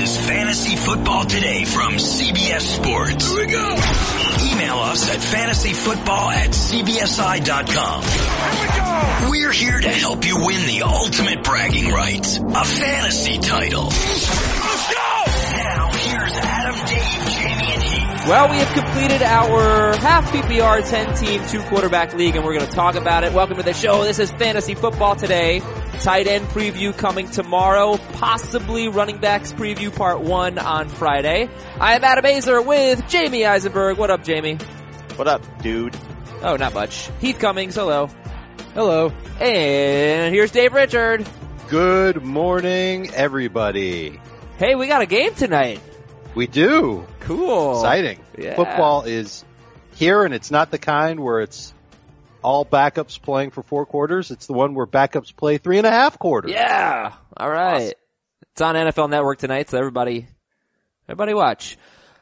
is Fantasy Football Today from CBS Sports. Here we go. Email us at fantasyfootball@cbsi.com. Here we go. We're here to help you win the ultimate bragging rights, a fantasy title. Let's go. Now here's Adam, Dave, Jamie, and Heath. Well, we have completed our half PPR 10-team 2-quarterback league, and we're going to talk about it. Welcome to the show. This is Fantasy Football Today. Tight end preview coming tomorrow, possibly running backs preview part 1 on Friday. I am Adam Azer with Jamie Eisenberg. What up, Jamie? What up, dude? Oh, not much. Heath Cummings, hello. Hello. And here's Dave Richard. Good morning, everybody. Hey, we got a game tonight. We do. Cool. Exciting. Yeah. Football is here, and it's not the kind where it's all backups playing for 4 quarters. It's the one where backups play 3.5 quarters. Yeah. All right. Awesome. It's on NFL Network tonight, so everybody watch.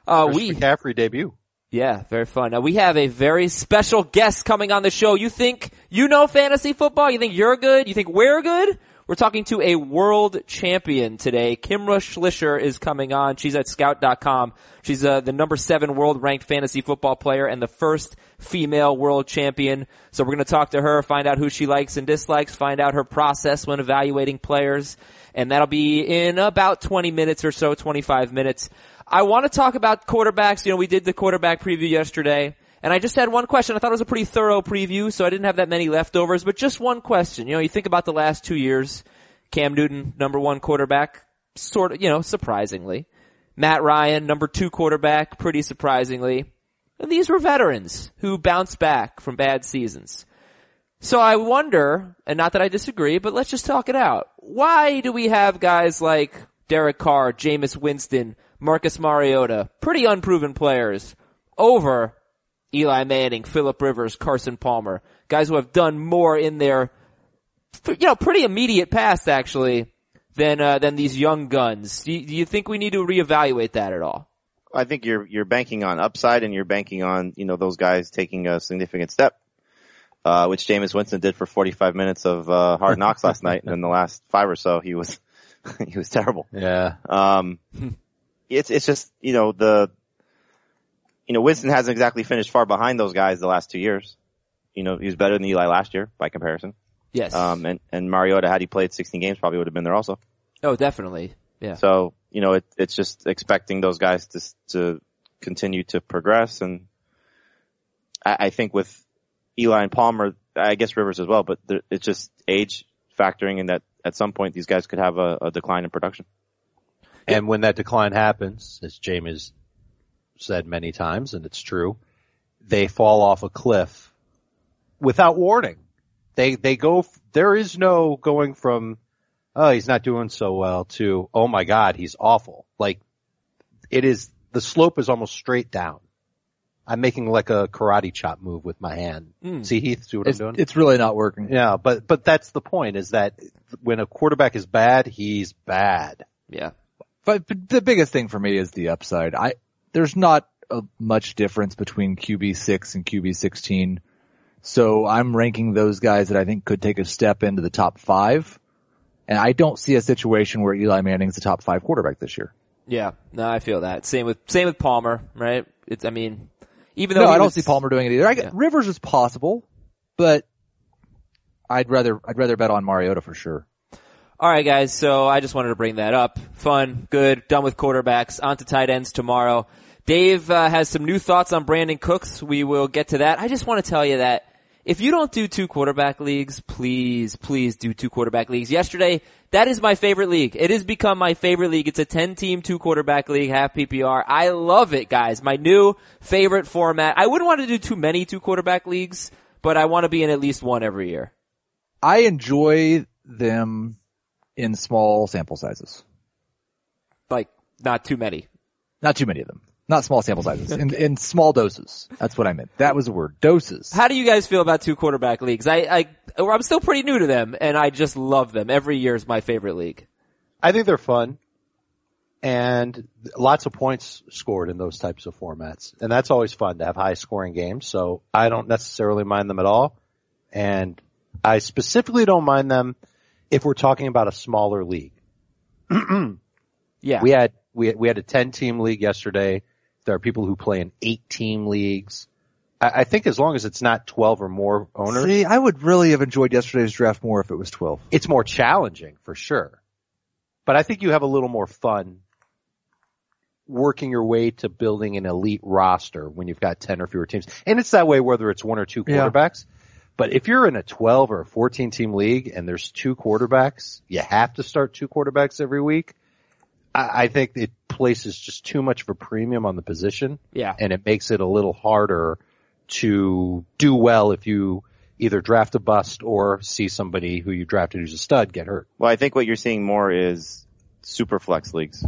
Christian McCaffrey debut. Yeah, very fun. Now, we have a very special guest coming on the show. You think you know fantasy football? You think you're good? You think we're good? We're talking to a world champion today. Kimra Schleicher is coming on. She's at Scout.com. She's the number 7 world-ranked fantasy football player and the first female world champion. So we're going to talk to her, find out who she likes and dislikes, find out her process when evaluating players. And that'll be in about 20 minutes or so, 25 minutes. I want to talk about quarterbacks. You know, we did the quarterback preview yesterday. And I just had one question. I thought it was a pretty thorough preview, so I didn't have that many leftovers, but just one question. You know, you think about the last 2 years, Cam Newton, number 1 quarterback, sort of, you know, surprisingly. Matt Ryan, number 2 quarterback, pretty surprisingly. And these were veterans who bounced back from bad seasons. So I wonder, and not that I disagree, but let's just talk it out. Why do we have guys like Derek Carr, Jameis Winston, Marcus Mariota, pretty unproven players, over Eli Manning, Phillip Rivers, Carson Palmer, guys who have done more in their, you know, pretty immediate past actually than these young guns? Do you think we need to reevaluate that at all? I think you're banking on upside, and you're banking on, you know, those guys taking a significant step, which Jameis Winston did for 45 minutes of hard knocks last night, and in the last 5 or so he was terrible. Yeah. It's just, you know, Winston hasn't exactly finished far behind those guys the last 2 years. You know, he was better than Eli last year by comparison. Yes. And Mariota, had he played 16 games, probably would have been there also. Oh, definitely. Yeah. So, you know, it's just expecting those guys to continue to progress. And I think with Eli and Palmer, I guess Rivers as well, but it's just age factoring in that at some point these guys could have a decline in production. And when that decline happens, as Jameis said many times, and it's true, they fall off a cliff without warning. They go, there is no going from, oh, he's not doing so well, to, oh my God, he's awful. Like, it is, the slope is almost straight down. I'm making like a karate chop move with my hand. See, Heath, see what I'm doing? It's really not working. Yeah, but that's the point, is that when a quarterback is bad, he's bad. Yeah. But the biggest thing for me is the upside. There's not much difference between QB6 and QB16. So I'm ranking those guys that I think could take a step into the top 5. And I don't see a situation where Eli Manning's the top 5 quarterback this year. Yeah. No, I feel that. Same with Palmer, right? I don't see Palmer doing it either. Rivers is possible, but I'd rather bet on Mariota for sure. All right, guys, so I just wanted to bring that up. Fun, good, done with quarterbacks, on to tight ends tomorrow. Dave has some new thoughts on Brandin Cooks. We will get to that. I just want to tell you that if you don't do 2-quarterback leagues, please do 2-quarterback leagues. Yesterday, that is my favorite league. It has become my favorite league. It's a 10-team, 2-quarterback league, half PPR. I love it, guys. My new favorite format. I wouldn't want to do too many 2-quarterback leagues, but I want to be in at least one every year. I enjoy them in small sample sizes. Like, not too many. Not too many of them. Not small sample sizes. Okay. In small doses. That's what I meant. That was the word. Doses. How do you guys feel about 2-quarterback leagues? I'm still pretty new to them, and I just love them. Every year is my favorite league. I think they're fun, and lots of points scored in those types of formats. And that's always fun to have high-scoring games, so I don't necessarily mind them at all. And I specifically don't mind them if we're talking about a smaller league. Yeah. We had a 10-team league yesterday. There are people who play in 8-team leagues. I think as long as it's not 12 or more owners. See, I would really have enjoyed yesterday's draft more if it was 12. It's more challenging for sure. But I think you have a little more fun working your way to building an elite roster when you've got 10 or fewer teams. And it's that way whether it's one or two quarterbacks. Yeah. But if you're in a 12 or a 14 team league and there's two quarterbacks, you have to start two quarterbacks every week. I think it places just too much of a premium on the position. Yeah. And it makes it a little harder to do well if you either draft a bust or see somebody who you drafted who's a stud get hurt. Well, I think what you're seeing more is super flex leagues,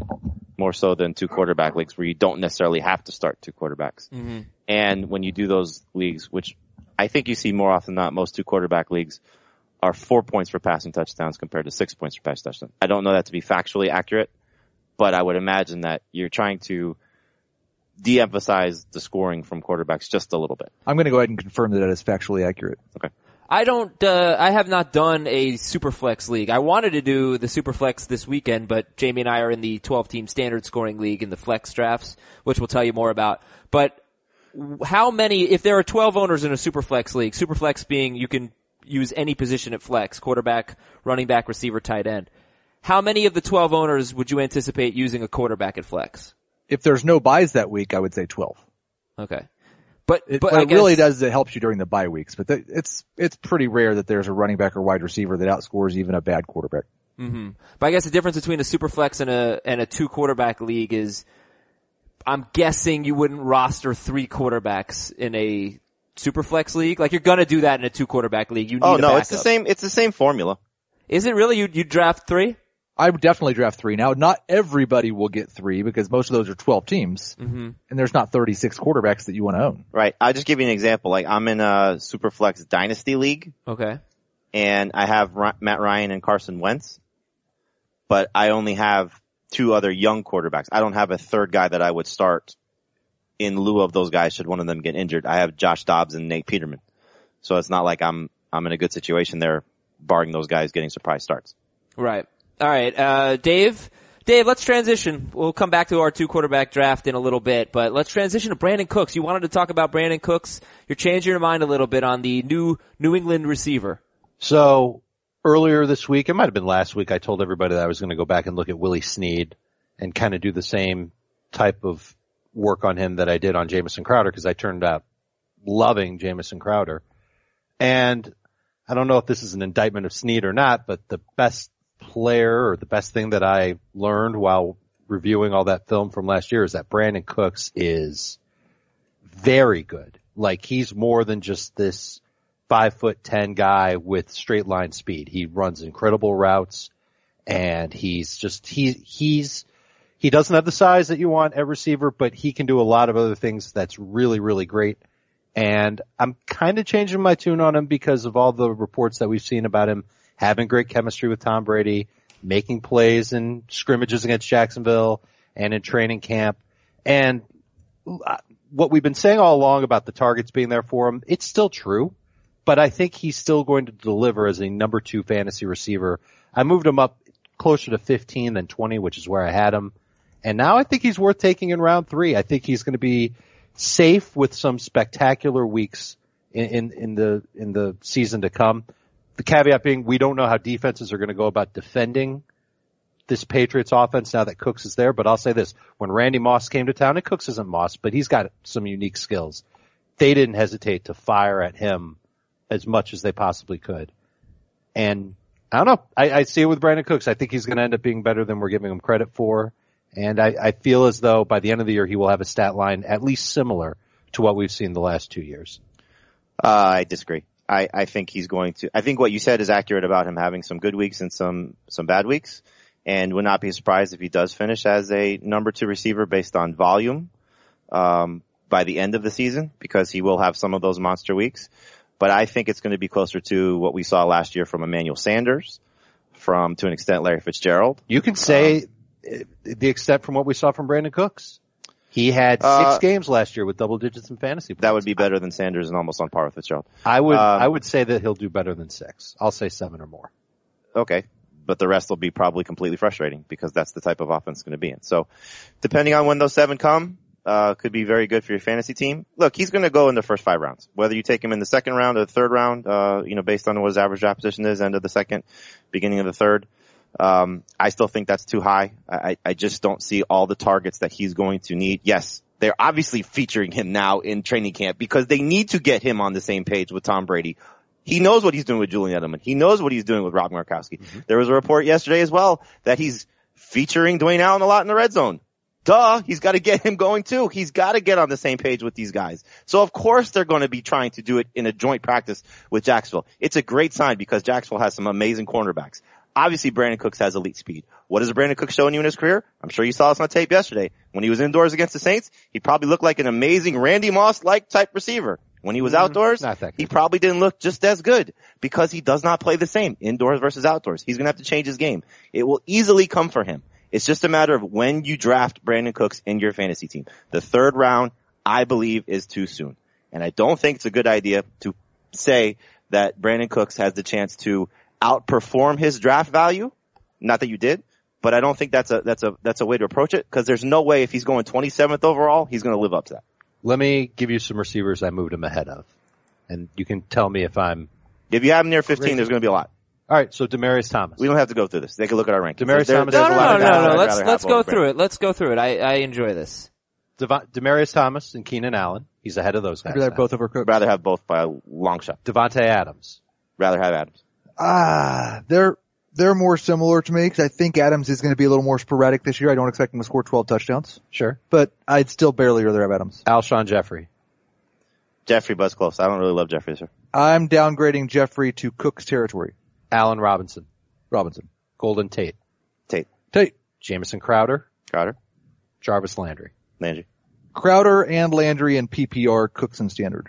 more so than two quarterback leagues where you don't necessarily have to start two quarterbacks. Mm-hmm. And when you do those leagues, which I think you see more often than not, most two quarterback leagues are 4 points for passing touchdowns compared to 6 points for passing touchdowns. I don't know that to be factually accurate, but I would imagine that you're trying to de-emphasize the scoring from quarterbacks just a little bit. I'm going to go ahead and confirm that is factually accurate. Okay. I have not done a Superflex league. I wanted to do the Superflex this weekend, but Jamie and I are in the 12-team standard scoring league in the flex drafts, which we'll tell you more about. But how many, if there are 12 owners in a Superflex league, Superflex being you can use any position at flex, quarterback, running back, receiver, tight end, how many of the 12 owners would you anticipate using a quarterback at flex? If there's no buys that week, I would say 12. Okay. But I guess, really does, it helps you during the bye weeks, but it's pretty rare that there's a running back or wide receiver that outscores even a bad quarterback. Mm-hmm. But I guess the difference between a super flex and a two quarterback league is, I'm guessing you wouldn't roster three quarterbacks in a super flex league. Like you're gonna do that in a two quarterback league. You need a backup. It's the same formula. Is it really? You draft three? I would definitely draft three. Now, not everybody will get three because most of those are 12 teams, mm-hmm. and there's not 36 quarterbacks that you want to own. Right. I'll just give you an example. Like, I'm in a Superflex Dynasty League. Okay. And I have Matt Ryan and Carson Wentz, but I only have two other young quarterbacks. I don't have a third guy that I would start in lieu of those guys should one of them get injured. I have Josh Dobbs and Nate Peterman. So it's not like I'm in a good situation there, barring those guys getting surprise starts. Right. All right, Dave, let's transition. We'll come back to our two quarterback draft in a little bit, but let's transition to Brandin Cooks. You wanted to talk about Brandin Cooks. You're changing your mind a little bit on the new New England receiver. So earlier this week, it might have been last week, I told everybody that I was going to go back and look at Willie Snead and kind of do the same type of work on him that I did on Jamison Crowder, because I turned out loving Jamison Crowder. And I don't know if this is an indictment of Snead or not, but the best player, or the best thing that I learned while reviewing all that film from last year, is that Brandin Cooks is very good. Like, he's more than just this 5'10" guy with straight line speed. He runs incredible routes, and he doesn't have the size that you want at receiver, but he can do a lot of other things that's really, really great. And I'm kind of changing my tune on him because of all the reports that we've seen about him having great chemistry with Tom Brady, making plays in scrimmages against Jacksonville and in training camp. And what we've been saying all along about the targets being there for him, it's still true, but I think he's still going to deliver as a number two fantasy receiver. I moved him up closer to 15 than 20, which is where I had him. And now I think he's worth taking in round three. I think he's going to be safe with some spectacular weeks in the season to come. The caveat being, we don't know how defenses are going to go about defending this Patriots offense now that Cooks is there. But I'll say this, when Randy Moss came to town, and Cooks isn't Moss, but he's got some unique skills, they didn't hesitate to fire at him as much as they possibly could. And I don't know. I see it with Brandin Cooks. I think he's going to end up being better than we're giving him credit for. And I feel as though by the end of the year, he will have a stat line at least similar to what we've seen the last 2 years. I disagree. I think he's going to. I think what you said is accurate about him having some good weeks and some bad weeks, and would not be surprised if he does finish as a number two receiver based on volume by the end of the season, because he will have some of those monster weeks. But I think it's going to be closer to what we saw last year from Emmanuel Sanders, from, to an extent, Larry Fitzgerald. You can say the extent from what we saw from Brandin Cooks. He had six games last year with double digits in fantasy points. That would be better than Sanders and almost on par with Fitzgerald. I would say that he'll do better than six. I'll say seven or more. Okay. but the rest will be probably completely frustrating because that's the type of offense it's going to be in. So depending on when those seven come, could be very good for your fantasy team. Look, he's going to go in the first 5 rounds. Whether you take him in the second round or the third round, based on what his average draft position is, end of the second, beginning of the third, I still think that's too high. I just don't see all the targets that he's going to need. Yes, they're obviously featuring him now in training camp because they need to get him on the same page with Tom Brady. He knows what he's doing with Julian Edelman. He knows what he's doing with Rob Gronkowski. Mm-hmm. There was a report yesterday as well that he's featuring Dwayne Allen a lot in the red zone. Duh, he's got to get him going too. He's got to get on the same page with these guys. So of course they're going to be trying to do it in a joint practice with Jacksonville. It's a great sign because Jacksonville has some amazing cornerbacks. Obviously, Brandin Cooks has elite speed. What has Brandin Cooks shown you in his career? I'm sure you saw this on tape yesterday. When he was indoors against the Saints, he probably looked like an amazing Randy Moss-like type receiver. When he was outdoors, he probably didn't look just as good because he does not play the same indoors versus outdoors. He's going to have to change his game. It will easily come for him. It's just a matter of when you draft Brandin Cooks in your fantasy team. The third round, I believe, is too soon. And I don't think it's a good idea to say that Brandin Cooks has the chance to outperform his draft value. Not that you did, but I don't think that's a way to approach it because there's no way if he's going 27th overall, he's going to live up to that. Let me give you some receivers I moved him ahead of, and you can tell me if I'm. If you have him near 15, there's going to be a lot. All right, so Demaryius Thomas. We don't have to go through this. They can look at our rankings. Demaryius Thomas. Let's go through it. I enjoy this. Demaryius Thomas and Keenan Allen. He's ahead of those guys. I'd rather both over Cooks. Rather have both by a long shot. Davante Adams. Rather have Adams. They're more similar to me because I think Adams is going to be a little more sporadic this year. I don't expect him to score 12 touchdowns. Sure. But I'd still barely rather have Adams. Alshon Jeffery. Jeffery buzz close. I don't really love Jeffery, sir. I'm downgrading Jeffery to Cook's territory. Allen Robinson. Golden Tate. Tate. Jamison Crowder. Jarvis Landry. Crowder and Landry and PPR, Cooks and Standard.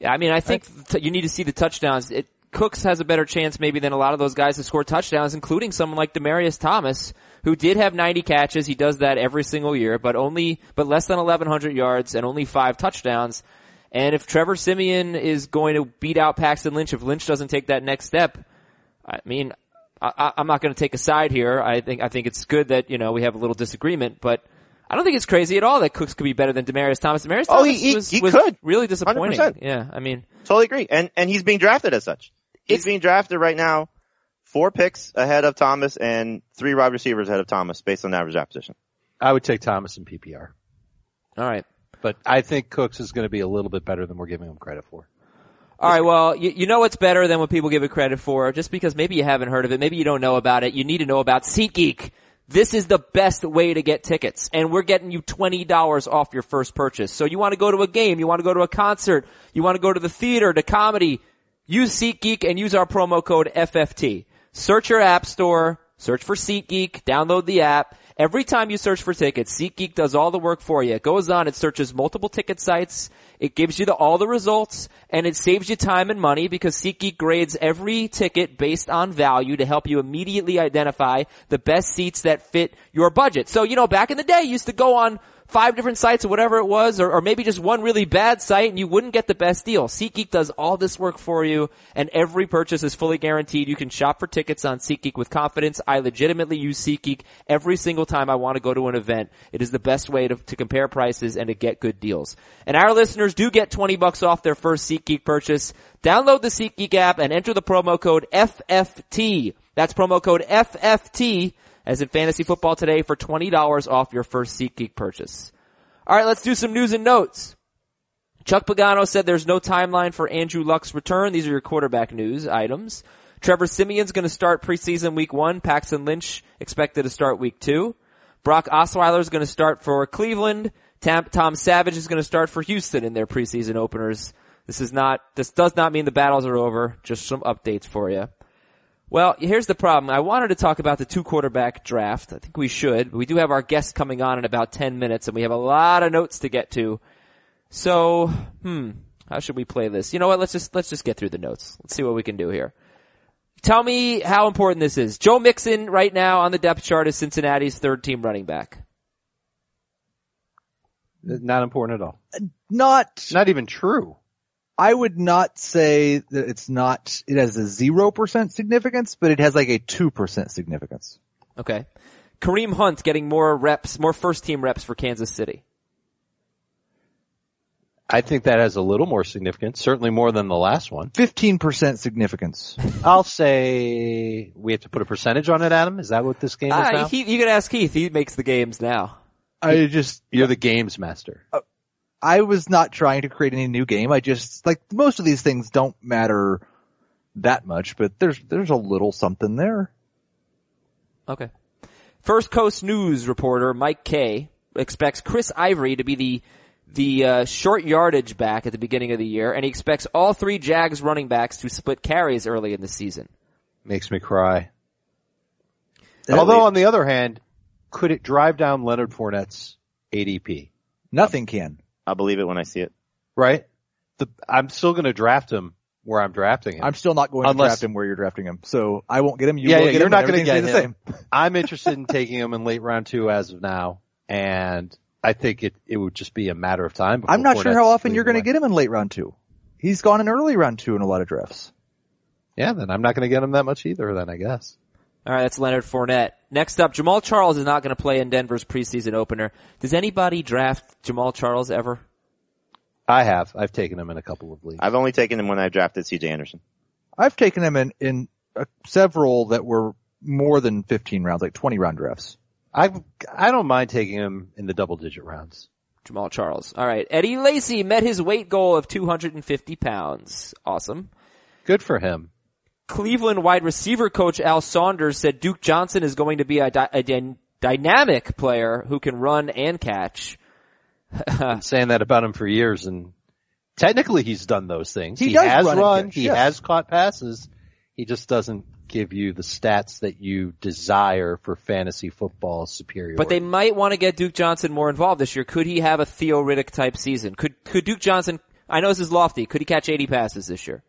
Yeah, I mean, I think you need to see the touchdowns. Cooks has a better chance maybe than a lot of those guys to score touchdowns, including someone like Demaryius Thomas, who did have 90 catches. He does that every single year, but less than 1,100 yards and only 5 touchdowns. And if Trevor Siemian is going to beat out Paxton Lynch, if Lynch doesn't take that next step, I mean, I'm not going to take a side here. I think it's good that, we have a little disagreement, but I don't think it's crazy at all that Cooks could be better than Demaryius Thomas. Demaryius Thomas was really disappointing. 100%. Yeah, I mean. Totally agree. And he's being drafted as such. He's being drafted right now 4 picks ahead of Thomas and 3 wide receivers ahead of Thomas based on average draft position. I would take Thomas in PPR. All right. But I think Cooks is going to be a little bit better than we're giving him credit for. All right, well, you know what's better than what people give it credit for, just because maybe you haven't heard of it, maybe you don't know about it, you need to know about SeatGeek. This is the best way to get tickets, and we're getting you $20 off your first purchase. So you want to go to a game, you want to go to a concert, you want to go to the theater, to comedy, use SeatGeek and use our promo code FFT. Search your app store, search for SeatGeek, download the app. Every time you search for tickets, SeatGeek does all the work for you. It goes on, it searches multiple ticket sites, it gives you all the results, and it saves you time and money because SeatGeek grades every ticket based on value to help you immediately identify the best seats that fit your budget. So, back in the day, you used to go on 5 different sites or whatever it was, or maybe just one really bad site and you wouldn't get the best deal. SeatGeek does all this work for you, and every purchase is fully guaranteed. You can shop for tickets on SeatGeek with confidence. I legitimately use SeatGeek every single time I want to go to an event. It is the best way to compare prices and to get good deals. And our listeners do get $20 off their first SeatGeek purchase. Download the SeatGeek app and enter the promo code FFT. That's promo code FFT. As in fantasy football today, for $20 off your first SeatGeek purchase. All right, let's do some news and notes. Chuck Pagano said there's no timeline for Andrew Luck's return. These are your quarterback news items. Trevor Siemian's going to start preseason week 1. Paxton Lynch expected to start week 2. Brock Osweiler's going to start for Cleveland. Tom Savage is going to start for Houston in their preseason openers. This does not mean the battles are over. Just some updates for you. Well, here's the problem. I wanted to talk about the 2-quarterback draft. I think we should. We do have our guest coming on in about 10 minutes, and we have a lot of notes to get to. So, how should we play this? You know what? Let's just get through the notes. Let's see what we can do here. Tell me how important this is. Joe Mixon right now on the depth chart is Cincinnati's third-team running back. Not important at all. Not even true. I would not say that it has a 0% significance, but it has like a 2% significance. Okay. Kareem Hunt getting more reps, more first team reps for Kansas City. I think that has a little more significance, certainly more than the last one. 15% significance. I'll say we have to put a percentage on it, Adam. Is that what this game is now? You can ask Heath. He makes the games now. You're the games master. I was not trying to create any new game. I just, like, most of these things don't matter that much, but there's a little something there. Okay. First Coast News reporter Mike Kay expects Chris Ivory to be the short yardage back at the beginning of the year, and he expects all three Jags running backs to split carries early in the season. Makes me cry. Although, on the other hand, could it drive down Leonard Fournette's ADP? Nothing can. I'll believe it when I see it. Right? I'm still going to draft him where I'm drafting him. I'm still not going to draft him where you're drafting him. So I won't get him. You're not going to get him. I'm interested in taking him in late round two as of now. And I think it would just be a matter of time. I'm not sure how often you're going to get him in late round two. He's gone in early round two in a lot of drafts. Yeah, then I'm not going to get him that much either then, I guess. All right, that's Leonard Fournette. Next up, Jamaal Charles is not going to play in Denver's preseason opener. Does anybody draft Jamaal Charles ever? I have. I've taken him in a couple of leagues. I've only taken him when I drafted C.J. Anderson. I've taken him in several that were more than 15 rounds, like 20-round drafts. I don't mind taking him in the double-digit rounds. Jamaal Charles. All right, Eddie Lacy met his weight goal of 250 pounds. Awesome. Good for him. Cleveland wide receiver coach Al Saunders said Duke Johnson is going to be a dynamic player who can run and catch. Been saying that about him for years, and technically he's done those things. He has run. He has caught passes. He just doesn't give you the stats that you desire for fantasy football superiority. But they might want to get Duke Johnson more involved this year. Could he have a Theo Riddick type season? Could Duke Johnson, I know this is lofty, could he catch 80 passes this year?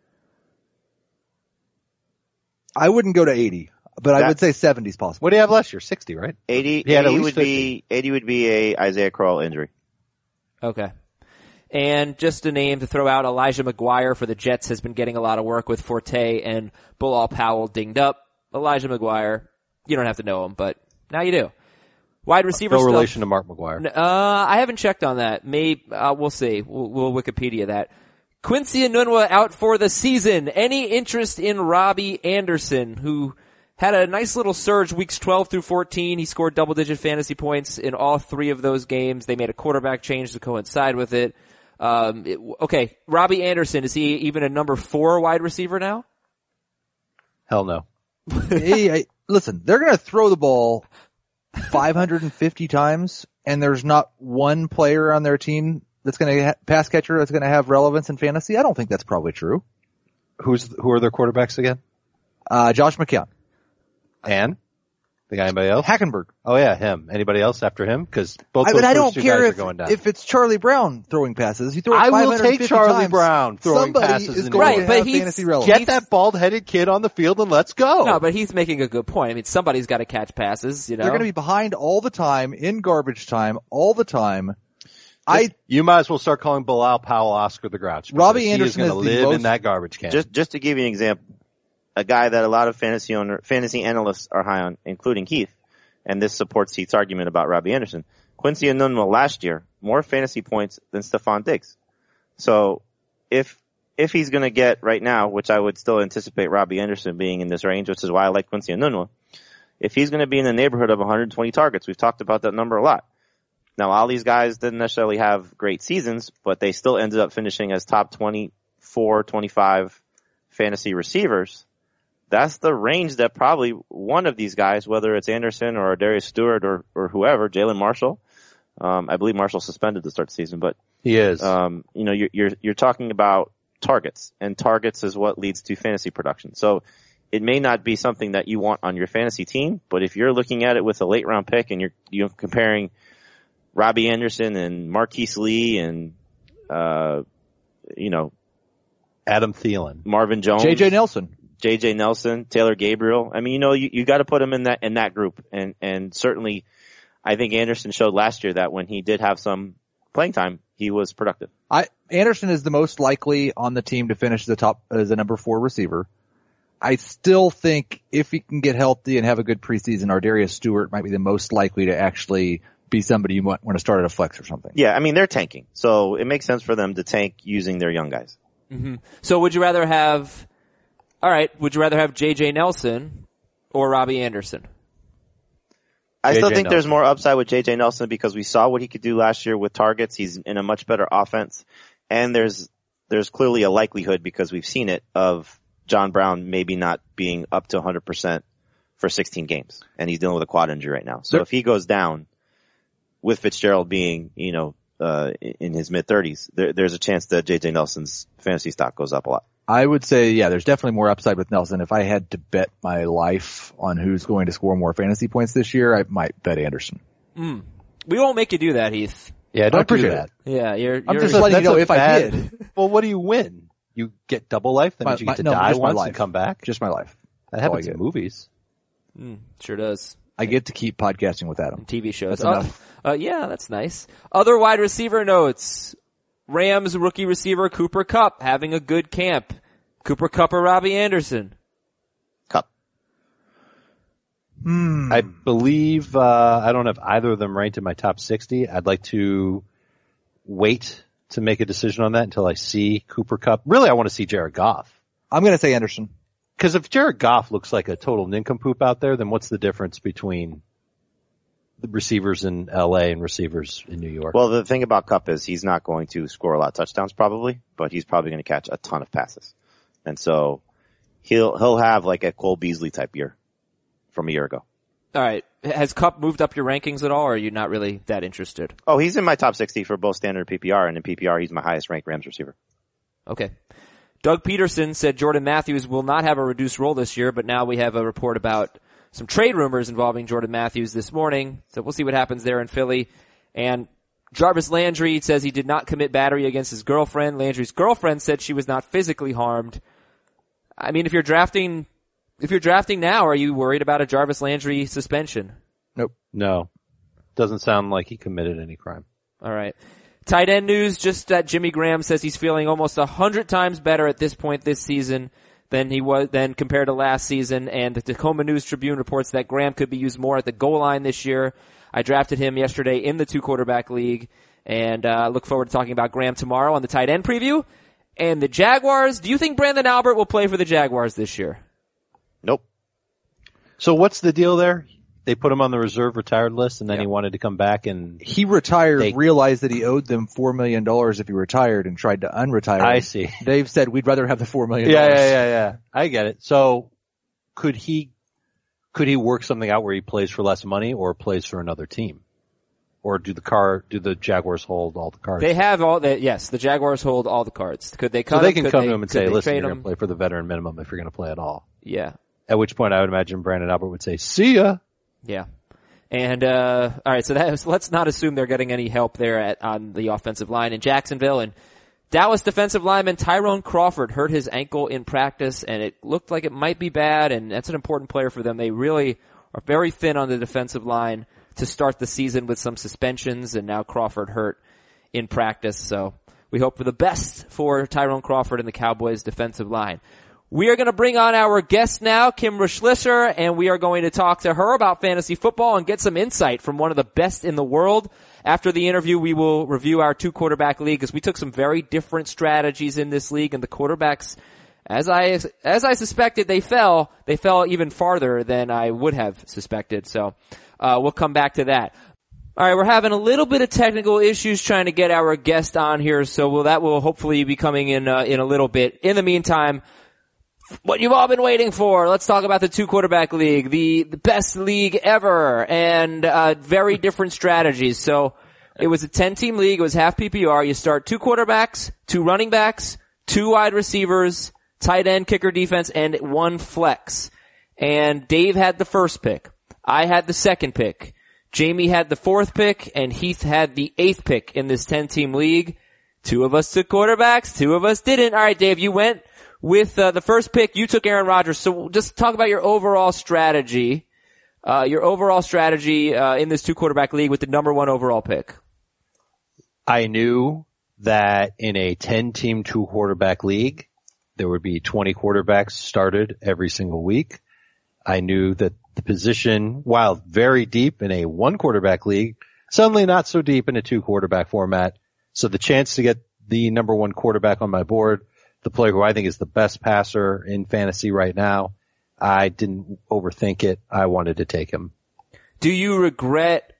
I wouldn't go to 80, but I would say 70 is possible. What do you have last year? 60, right? 80 would be a Isaiah Crowell injury. Okay. And just a name to throw out, Elijah McGuire for the Jets has been getting a lot of work with Forte and Bilal Powell dinged up. Elijah McGuire, you don't have to know him, but now you do. Wide receiver stuff. No relation to Mark McGuire. I haven't checked on that. Maybe, we'll see. We'll Wikipedia that. Quincy Enunwa out for the season. Any interest in Robbie Anderson, who had a nice little surge weeks 12 through 14. He scored double-digit fantasy points in all three of those games. They made a quarterback change to coincide with it. Okay, Robbie Anderson, is he even a number 4 wide receiver now? Hell no. Listen, they're going to throw the ball 550 times, and there's not one player on their team that's going to pass catcher that's going to have relevance in fantasy. I don't think that's probably true. Who are their quarterbacks again? Josh McCown. And? Think anybody else? Hackenberg. Oh yeah, him. Anybody else after him? Because both those first two guys are going down. If it's Charlie Brown throwing passes, you throw it 550 times. I will take Charlie Brown throwing passes. Is going right, but get that bald-headed kid on the field and let's go. No, but he's making a good point. I mean, somebody's got to catch passes. You know, they're going to be behind all the time in garbage time all the time. You might as well start calling Bilal Powell Oscar the Grouch. Robbie Anderson is going to live in that garbage can. Just to give you an example, a guy that a lot of fantasy analysts are high on, including Heath, and this supports Heath's argument about Robbie Anderson. Quincy Enunwa last year, more fantasy points than Stephon Diggs. So if he's going to get right now, which I would still anticipate Robbie Anderson being in this range, which is why I like Quincy Enunwa, if he's going to be in the neighborhood of 120 targets, we've talked about that number a lot. Now, all these guys didn't necessarily have great seasons, but they still ended up finishing as top 24, 25 fantasy receivers. That's the range that probably one of these guys, whether it's Anderson or Darius Stewart or whoever, Jalen Marshall. I believe Marshall's suspended to start the season, but he is. You're talking about targets, and targets is what leads to fantasy production. So it may not be something that you want on your fantasy team, but if you're looking at it with a late round pick and you're comparing Robbie Anderson and Marquise Lee and Adam Thielen, Marvin Jones, J.J. Nelson, Taylor Gabriel. I mean, you got to put him in that group, and certainly, I think Anderson showed last year that when he did have some playing time, he was productive. Anderson is the most likely on the team to finish the top as a number 4 receiver. I still think if he can get healthy and have a good preseason, Ardarius Stewart might be the most likely to actually be somebody you might want to start at a flex or something. Yeah, I mean, they're tanking. So it makes sense for them to tank using their young guys. Mm-hmm. So would you rather have J.J. Nelson or Robbie Anderson? I still think there's more upside with J.J. Nelson because we saw what he could do last year with targets. He's in a much better offense. And there's clearly a likelihood, because we've seen it, of John Brown maybe not being up to 100% for 16 games. And he's dealing with a quad injury right now. So if he goes down, with Fitzgerald being, in his mid-30s, there's a chance that J.J. Nelson's fantasy stock goes up a lot. I would say, yeah, there's definitely more upside with Nelson. If I had to bet my life on who's going to score more fantasy points this year, I might bet Anderson. Mm. We won't make you do that, Heath. Yeah, I appreciate that. Yeah, I'm just letting you know if I did. Well, what do you win? You get double life? That means you get to die once and come back? Just my life. That happens in movies. Mm, sure does. I get to keep podcasting with Adam. And TV shows. Yeah, that's nice. Other wide receiver notes. Rams rookie receiver Cooper Kupp having a good camp. Cooper Kupp or Robbie Anderson? Kupp. I believe I don't have either of them ranked in my top 60. I'd like to wait to make a decision on that until I see Cooper Kupp. Really, I want to see Jared Goff. I'm going to say Anderson. Because if Jared Goff looks like a total nincompoop out there, then what's the difference between the receivers in L.A. and receivers in New York? Well, the thing about Kupp is he's not going to score a lot of touchdowns probably, but he's probably going to catch a ton of passes. And so he'll have like a Cole Beasley type year from a year ago. All right. Has Kupp moved up your rankings at all, or are you not really that interested? Oh, he's in my top 60 for both standard and PPR, and in PPR he's my highest ranked Rams receiver. Okay. Doug Peterson said Jordan Matthews will not have a reduced role this year, but now we have a report about some trade rumors involving Jordan Matthews this morning. So we'll see what happens there in Philly. And Jarvis Landry says he did not commit battery against his girlfriend. Landry's girlfriend said she was not physically harmed. I mean, if you're drafting now, are you worried about a Jarvis Landry suspension? Nope. No. Doesn't sound like he committed any crime. All right. Tight end news, just that Jimmy Graham says he's feeling almost 100 times better at this point this season than compared to last season, and the Tacoma News-Tribune reports that Graham could be used more at the goal line this year. I drafted him yesterday in the 2-quarterback league, and look forward to talking about Graham tomorrow on the tight end preview. And the Jaguars, do you think Brandon Albert will play for the Jaguars this year? Nope. So what's the deal there? They put him on the reserve retired list, and then he wanted to come back, and he retired, realized that he owed them $4 million if he retired and tried to unretire him. I see. They've said, we'd rather have the $4 million. Yeah. I get it. So could he work something out where he plays for less money or plays for another team? Or do the Jaguars hold all the cards? They have all that. Yes, the Jaguars hold all the cards. Could they come? So they can come to him and say, listen, you're going to play for the veteran minimum if you're going to play at all. Yeah. At which point I would imagine Brandon Albert would say, see ya. Yeah. And all right, so let's not assume they're getting any help there on the offensive line in Jacksonville. And Dallas defensive lineman Tyrone Crawford hurt his ankle in practice, and it looked like it might be bad, and that's an important player for them. They really are very thin on the defensive line to start the season with some suspensions, and now Crawford hurt in practice. So we hope for the best for Tyrone Crawford and the Cowboys defensive line. We are going to bring on our guest now, Kimra Schleicher, and we are going to talk to her about fantasy football and get some insight from one of the best in the world. After the interview, we will review our 2-quarterback league, as we took some very different strategies in this league, and the quarterbacks, as I suspected, they fell even farther than I would have suspected. So, we'll come back to that. All right, we're having a little bit of technical issues trying to get our guest on here, so that will hopefully be coming in a little bit. In the meantime, what you've all been waiting for. Let's talk about the 2-quarterback league, the best league ever, and very different strategies. So it was a 10-team league. It was half PPR. You start 2 quarterbacks, 2 running backs, 2 wide receivers, tight end, kicker, defense, and 1 flex. And Dave had the first pick. I had the second pick. Jamie had the 4th pick, and Heath had the 8th pick in this 10-team league. 2 of us took quarterbacks. 2 of us didn't. All right, Dave, you went with the first pick. You took Aaron Rodgers. So just talk about your overall strategy in this 2-quarterback league with the number 1 overall pick. I knew that in a 10-team, two-quarterback league, there would be 20 quarterbacks started every single week. I knew that the position, while very deep in a one-quarterback league, suddenly not so deep in a two-quarterback format. So the chance to get the number one quarterback on my board, the player who I think is the best passer in fantasy right now, I didn't overthink it. I wanted to take him. Do you regret,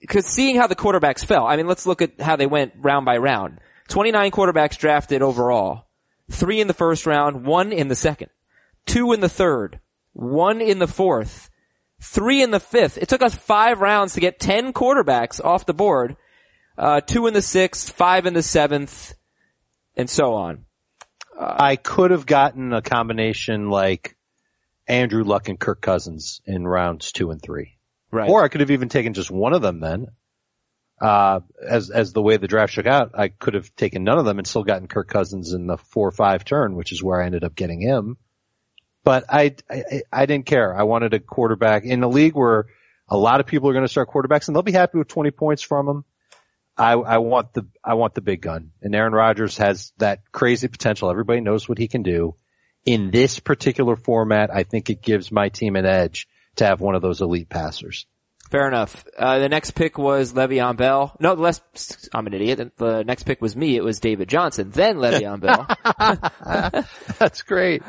because seeing how the quarterbacks fell, I mean, let's look at how they went round by round. 29 quarterbacks drafted overall. 3 in the first round, 1 in the second, 2 in the third, 1 in the fourth, 3 in the fifth. It took us 5 rounds to get 10 quarterbacks off the board. 2 in the sixth, 5 in the seventh, and so on. I could have gotten a combination like Andrew Luck and Kirk Cousins in rounds 2 and 3. Right. Or I could have even taken just one of them then. As the way the draft shook out, I could have taken none of them and still gotten Kirk Cousins in the 4 or 5 turn, which is where I ended up getting him. But I didn't care. I wanted a quarterback in a league where a lot of people are going to start quarterbacks and they'll be happy with 20 points from them. I want the big gun, and Aaron Rodgers has that crazy potential. Everybody knows what he can do. In this particular format, I think it gives my team an edge to have one of those elite passers. Fair enough. The next pick was Le'Veon Bell. No, I'm an idiot. The next pick was me. It was David Johnson, then Le'Veon Bell. That's great.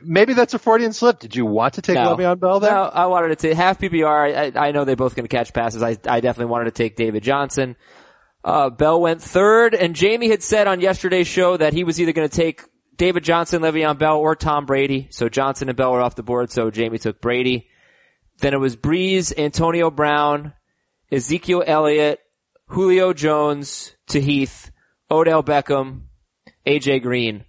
Maybe that's a Freudian slip. Did you want to take Le'Veon Bell there? No, I wanted to take half PPR. I know they're both going to catch passes. I definitely wanted to take David Johnson. Bell went third, and Jamie had said on yesterday's show that he was either going to take David Johnson, Le'Veon Bell, or Tom Brady. So Johnson and Bell were off the board, so Jamie took Brady. Then it was Breeze, Antonio Brown, Ezekiel Elliott, Julio Jones to Heath, Odell Beckham, AJ Green.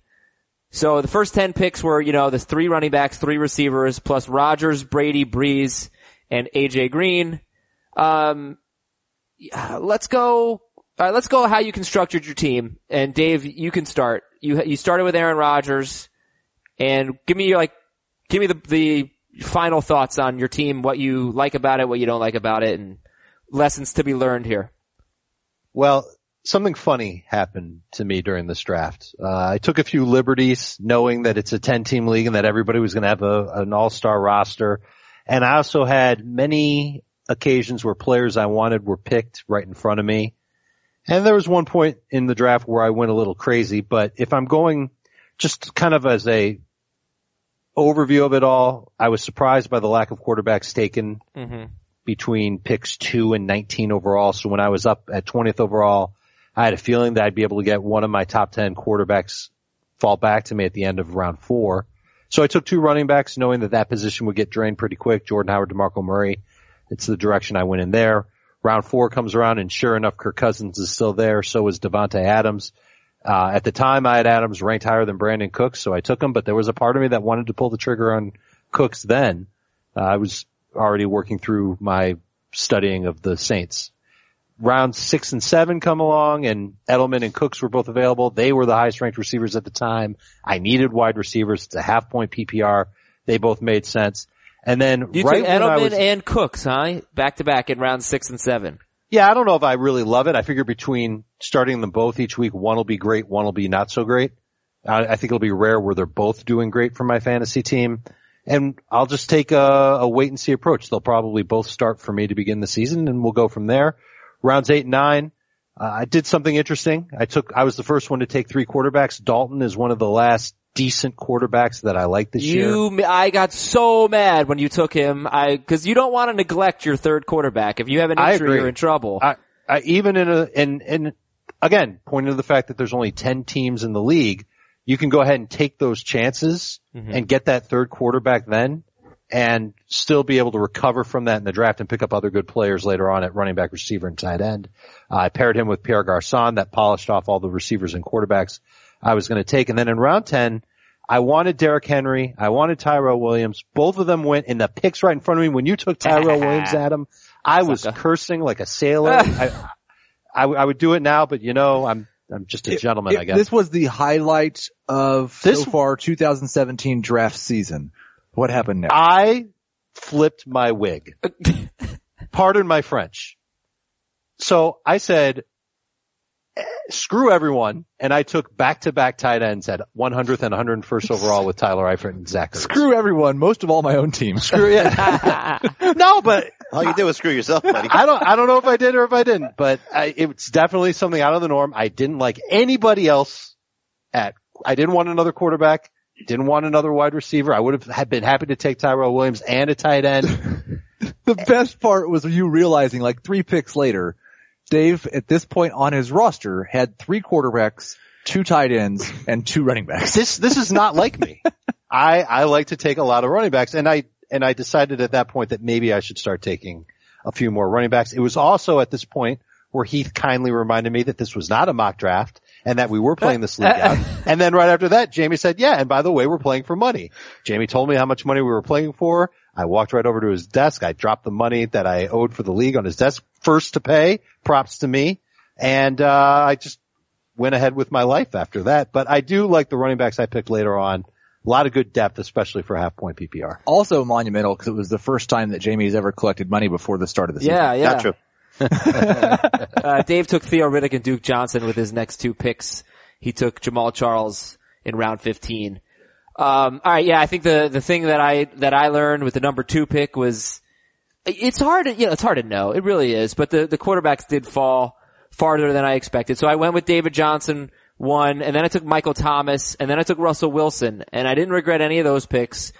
So the first 10 picks were, the 3 running backs, 3 receivers, plus Rodgers, Brady, Breeze, and AJ Green. Let's go how you constructed your team. And Dave, you can start. You started with Aaron Rodgers, and give me the final thoughts on your team, what you like about it, what you don't like about it, and lessons to be learned here. Well, something funny happened to me during this draft. I took a few liberties knowing that it's a 10-team league and that everybody was going to have an all-star roster. And I also had many occasions where players I wanted were picked right in front of me. And there was one point in the draft where I went a little crazy, but if I'm going just kind of as a overview of it all, I was surprised by the lack of quarterbacks taken between picks 2 and 19 overall. So when I was up at 20th overall, I had a feeling that I'd be able to get one of my top 10 quarterbacks fall back to me at the end of round 4. So I took 2 running backs knowing that position would get drained pretty quick. Jordan Howard, DeMarco Murray. It's the direction I went in there. Round 4 comes around, and sure enough, Kirk Cousins is still there. So is Davante Adams. At the time, I had Adams ranked higher than Brandin Cooks, so I took him, but there was a part of me that wanted to pull the trigger on Cooks then. I was already working through my studying of the Saints. Rounds 6 and 7 come along, and Edelman and Cooks were both available. They were the highest-ranked receivers at the time. I needed wide receivers. It's a half-point PPR. They both made sense. And then you took Edelman and Cooks, huh? Back-to-back in rounds 6 and 7. Yeah, I don't know if I really love it. I figure between starting them both each week, one will be great, one will be not so great. I think it'll be rare where they're both doing great for my fantasy team. And I'll just take a wait-and-see approach. They'll probably both start for me to begin the season, and we'll go from there. Rounds 8 and 9, I did something interesting. I was the first one to take 3 quarterbacks. Dalton is one of the last decent quarterbacks that I like this year. I got so mad when you took him, because you don't want to neglect your third quarterback. If you have an injury, you're in trouble. I even in and again, pointing to the fact that there's only 10 teams in the league, you can go ahead and take those chances and get that third quarterback then, and still be able to recover from that in the draft and pick up other good players later on at running back, receiver, and tight end. I paired him with Pierre Garçon. That polished off all the receivers and quarterbacks I was going to take. And then in round 10, I wanted Derrick Henry. I wanted Tyrell Williams. Both of them went in the picks right in front of me. When you took Tyrell Williams, Adam, I was cursing like a sailor. I would do it now, but I'm just a gentleman, I guess. This was the highlight of so far 2017 draft season. What happened next? I flipped my wig. Pardon my French. So I said, screw everyone, and I took back-to-back tight ends at 100th and 101st overall with Tyler Eifert and Zach Ertz. Screw everyone, most of all my own team. Screw it. No, but all you did was screw yourself, buddy. I don't know if I did or if I didn't, but it's definitely something out of the norm. I didn't like anybody else I didn't want another quarterback. Didn't want another wide receiver. I would have been happy to take Tyrell Williams and a tight end. The best part was you realizing, like, 3 picks later, Dave, at this point on his roster, had 3 quarterbacks, 2 tight ends, and 2 running backs. This is not like me. I like to take a lot of running backs, and I decided at that point that maybe I should start taking a few more running backs. It was also at this point where Heath kindly reminded me that this was not a mock draft, and that we were playing this league out. And then right after that, Jamie said, yeah, and by the way, we're playing for money. Jamie told me how much money we were playing for. I walked right over to his desk. I dropped the money that I owed for the league on his desk, first to pay, props to me. And I just went ahead with my life after that. But I do like the running backs I picked later on. A lot of good depth, especially for half-point PPR. Also monumental because it was the first time that Jamie's ever collected money before the start of the season. Yeah, yeah. Not true. Dave took Theo Riddick and Duke Johnson with his next 2 picks. He took Jamaal Charles in round 15. Alright, yeah, I think the thing that I learned with the number 2 pick was it's hard to know. It really is, but the quarterbacks did fall farther than I expected. So I went with David Johnson 1, and then I took Michael Thomas, and then I took Russell Wilson, and I didn't regret any of those picks.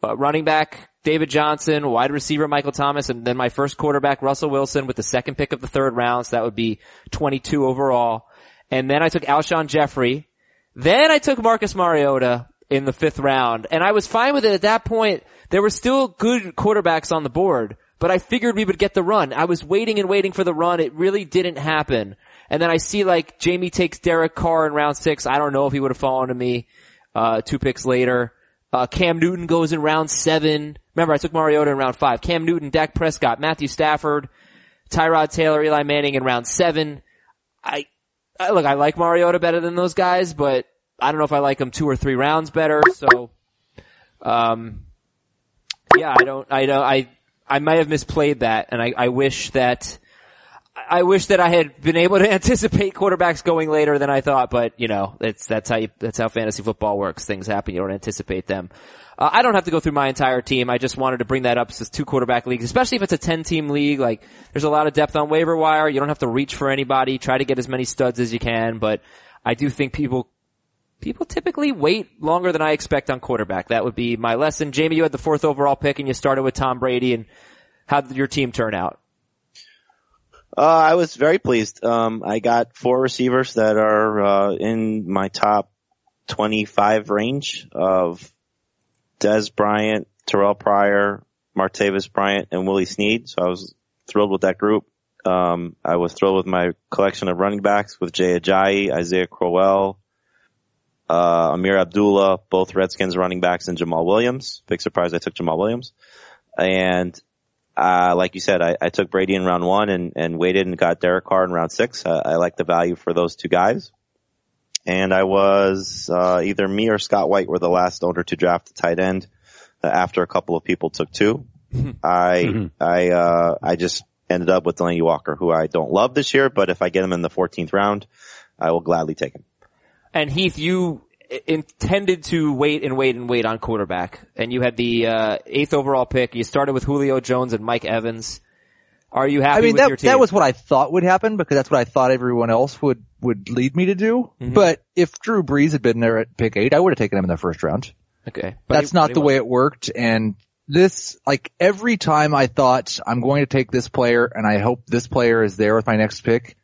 Running back David Johnson, wide receiver Michael Thomas, and then my first quarterback Russell Wilson with the 2nd pick of the 3rd round, so that would be 22 overall. And then I took Alshon Jeffery. Then I took Marcus Mariota in the 5th round, and I was fine with it at that point. There were still good quarterbacks on the board, but I figured we would get the run. I was waiting and waiting for the run. It really didn't happen. And then I see, like, Jamie takes Derek Carr in round 6. I don't know if he would have fallen to me 2 picks later. Cam Newton goes in round 7. Remember, I took Mariota in round 5. Cam Newton, Dak Prescott, Matthew Stafford, Tyrod Taylor, Eli Manning in round 7. I like Mariota better than those guys, but I don't know if I like him 2 or 3 rounds better. So, yeah, I might have misplayed that, and I wish that I had been able to anticipate quarterbacks going later than I thought, but you know, that's how fantasy football works. Things happen. You don't anticipate them. I don't have to go through my entire team. I just wanted to bring that up since 2 quarterback leagues, especially if it's a 10-team league, like there's a lot of depth on waiver wire. You don't have to reach for anybody. Try to get as many studs as you can, but I do think people typically wait longer than I expect on quarterback. That would be my lesson. Jamie, you had the 4th overall pick and you started with Tom Brady, and how did your team turn out? I was very pleased. I got 4 receivers that are in my top 25 range of Dez Bryant, Terrell Pryor, Martavis Bryant, and Willie Snead. So I was thrilled with that group. I was thrilled with my collection of running backs with Jay Ajayi, Isaiah Crowell, Amir Abdullah, both Redskins running backs, and Jamal Williams. Big surprise I took Jamal Williams. And like you said, I took Brady in round 1 and waited and got Derek Carr in round 6. I like the value for those 2 guys. And I was, either me or Scott White were the last owner to draft a tight end after a couple of people took 2. I just ended up with Delaney Walker, who I don't love this year, but if I get him in the 14th round, I will gladly take him. And Heath, you intended to wait on quarterback, and you had the 8th overall pick. You started with Julio Jones and Mike Evans. Are you happy with your team? That was what I thought would happen, because that's what I thought everyone else would lead me to do. Mm-hmm. But if Drew Brees had been there at pick 8, I would have taken him in the 1st round. Okay. But that's not the way it worked, and this, like, every time I thought I'm going to take this player and I hope this player is there with my next pick,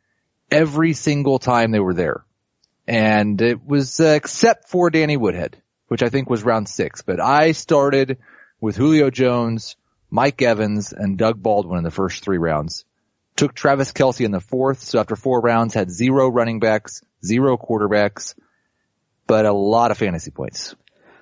every single time they were there. And it was except for Danny Woodhead, which I think was round 6. But I started with Julio Jones, Mike Evans, and Doug Baldwin in the first 3 rounds. Took Travis Kelce in the 4th, so after 4 rounds had 0 running backs, 0 quarterbacks, but a lot of fantasy points.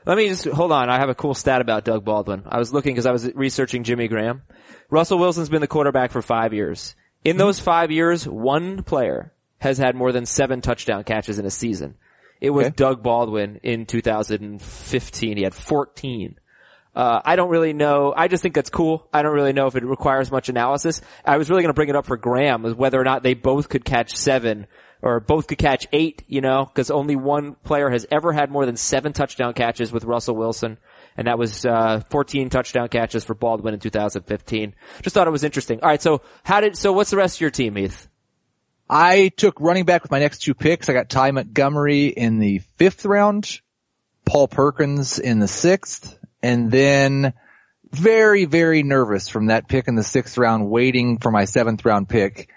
Let me just, hold on, I have a cool stat about Doug Baldwin. I was looking because I was researching Jimmy Graham. Russell Wilson's been the quarterback for 5 years. In those 5 years, 1 player has had more than 7 touchdown catches in a season. It was Doug Baldwin in 2015. He had 14. I don't really know. I just think that's cool. I don't really know if it requires much analysis. I was really going to bring it up for Graham, was whether or not they both could catch 7 or both could catch 8, you know, because only one player has ever had more than 7 touchdown catches with Russell Wilson. And that was 14 touchdown catches for Baldwin in 2015. Just thought it was interesting. All right, so what's the rest of your team, Heath? I took running back with my next 2 picks. I got Ty Montgomery in the 5th round, Paul Perkins in the 6th, and then very, very nervous from that pick in the 6th round, waiting for my 7th round pick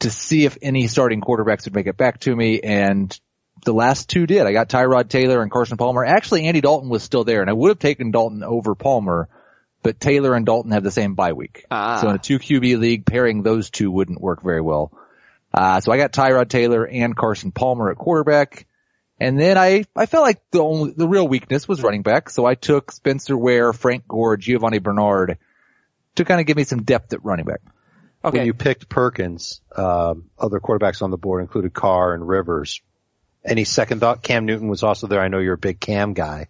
to see if any starting quarterbacks would make it back to me, and the last 2 did. I got Tyrod Taylor and Carson Palmer. Actually, Andy Dalton was still there, and I would have taken Dalton over Palmer, but Taylor and Dalton have the same bye week. So in a 2 QB league, pairing those 2 wouldn't work very well. So I got Tyrod Taylor and Carson Palmer at quarterback. And then I felt like the real weakness was running back, so I took Spencer Ware, Frank Gore, Giovanni Bernard to kind of give me some depth at running back. Okay. When you picked Perkins, other quarterbacks on the board included Carr and Rivers. Any second thought? Cam Newton was also there. I know you're a big Cam guy.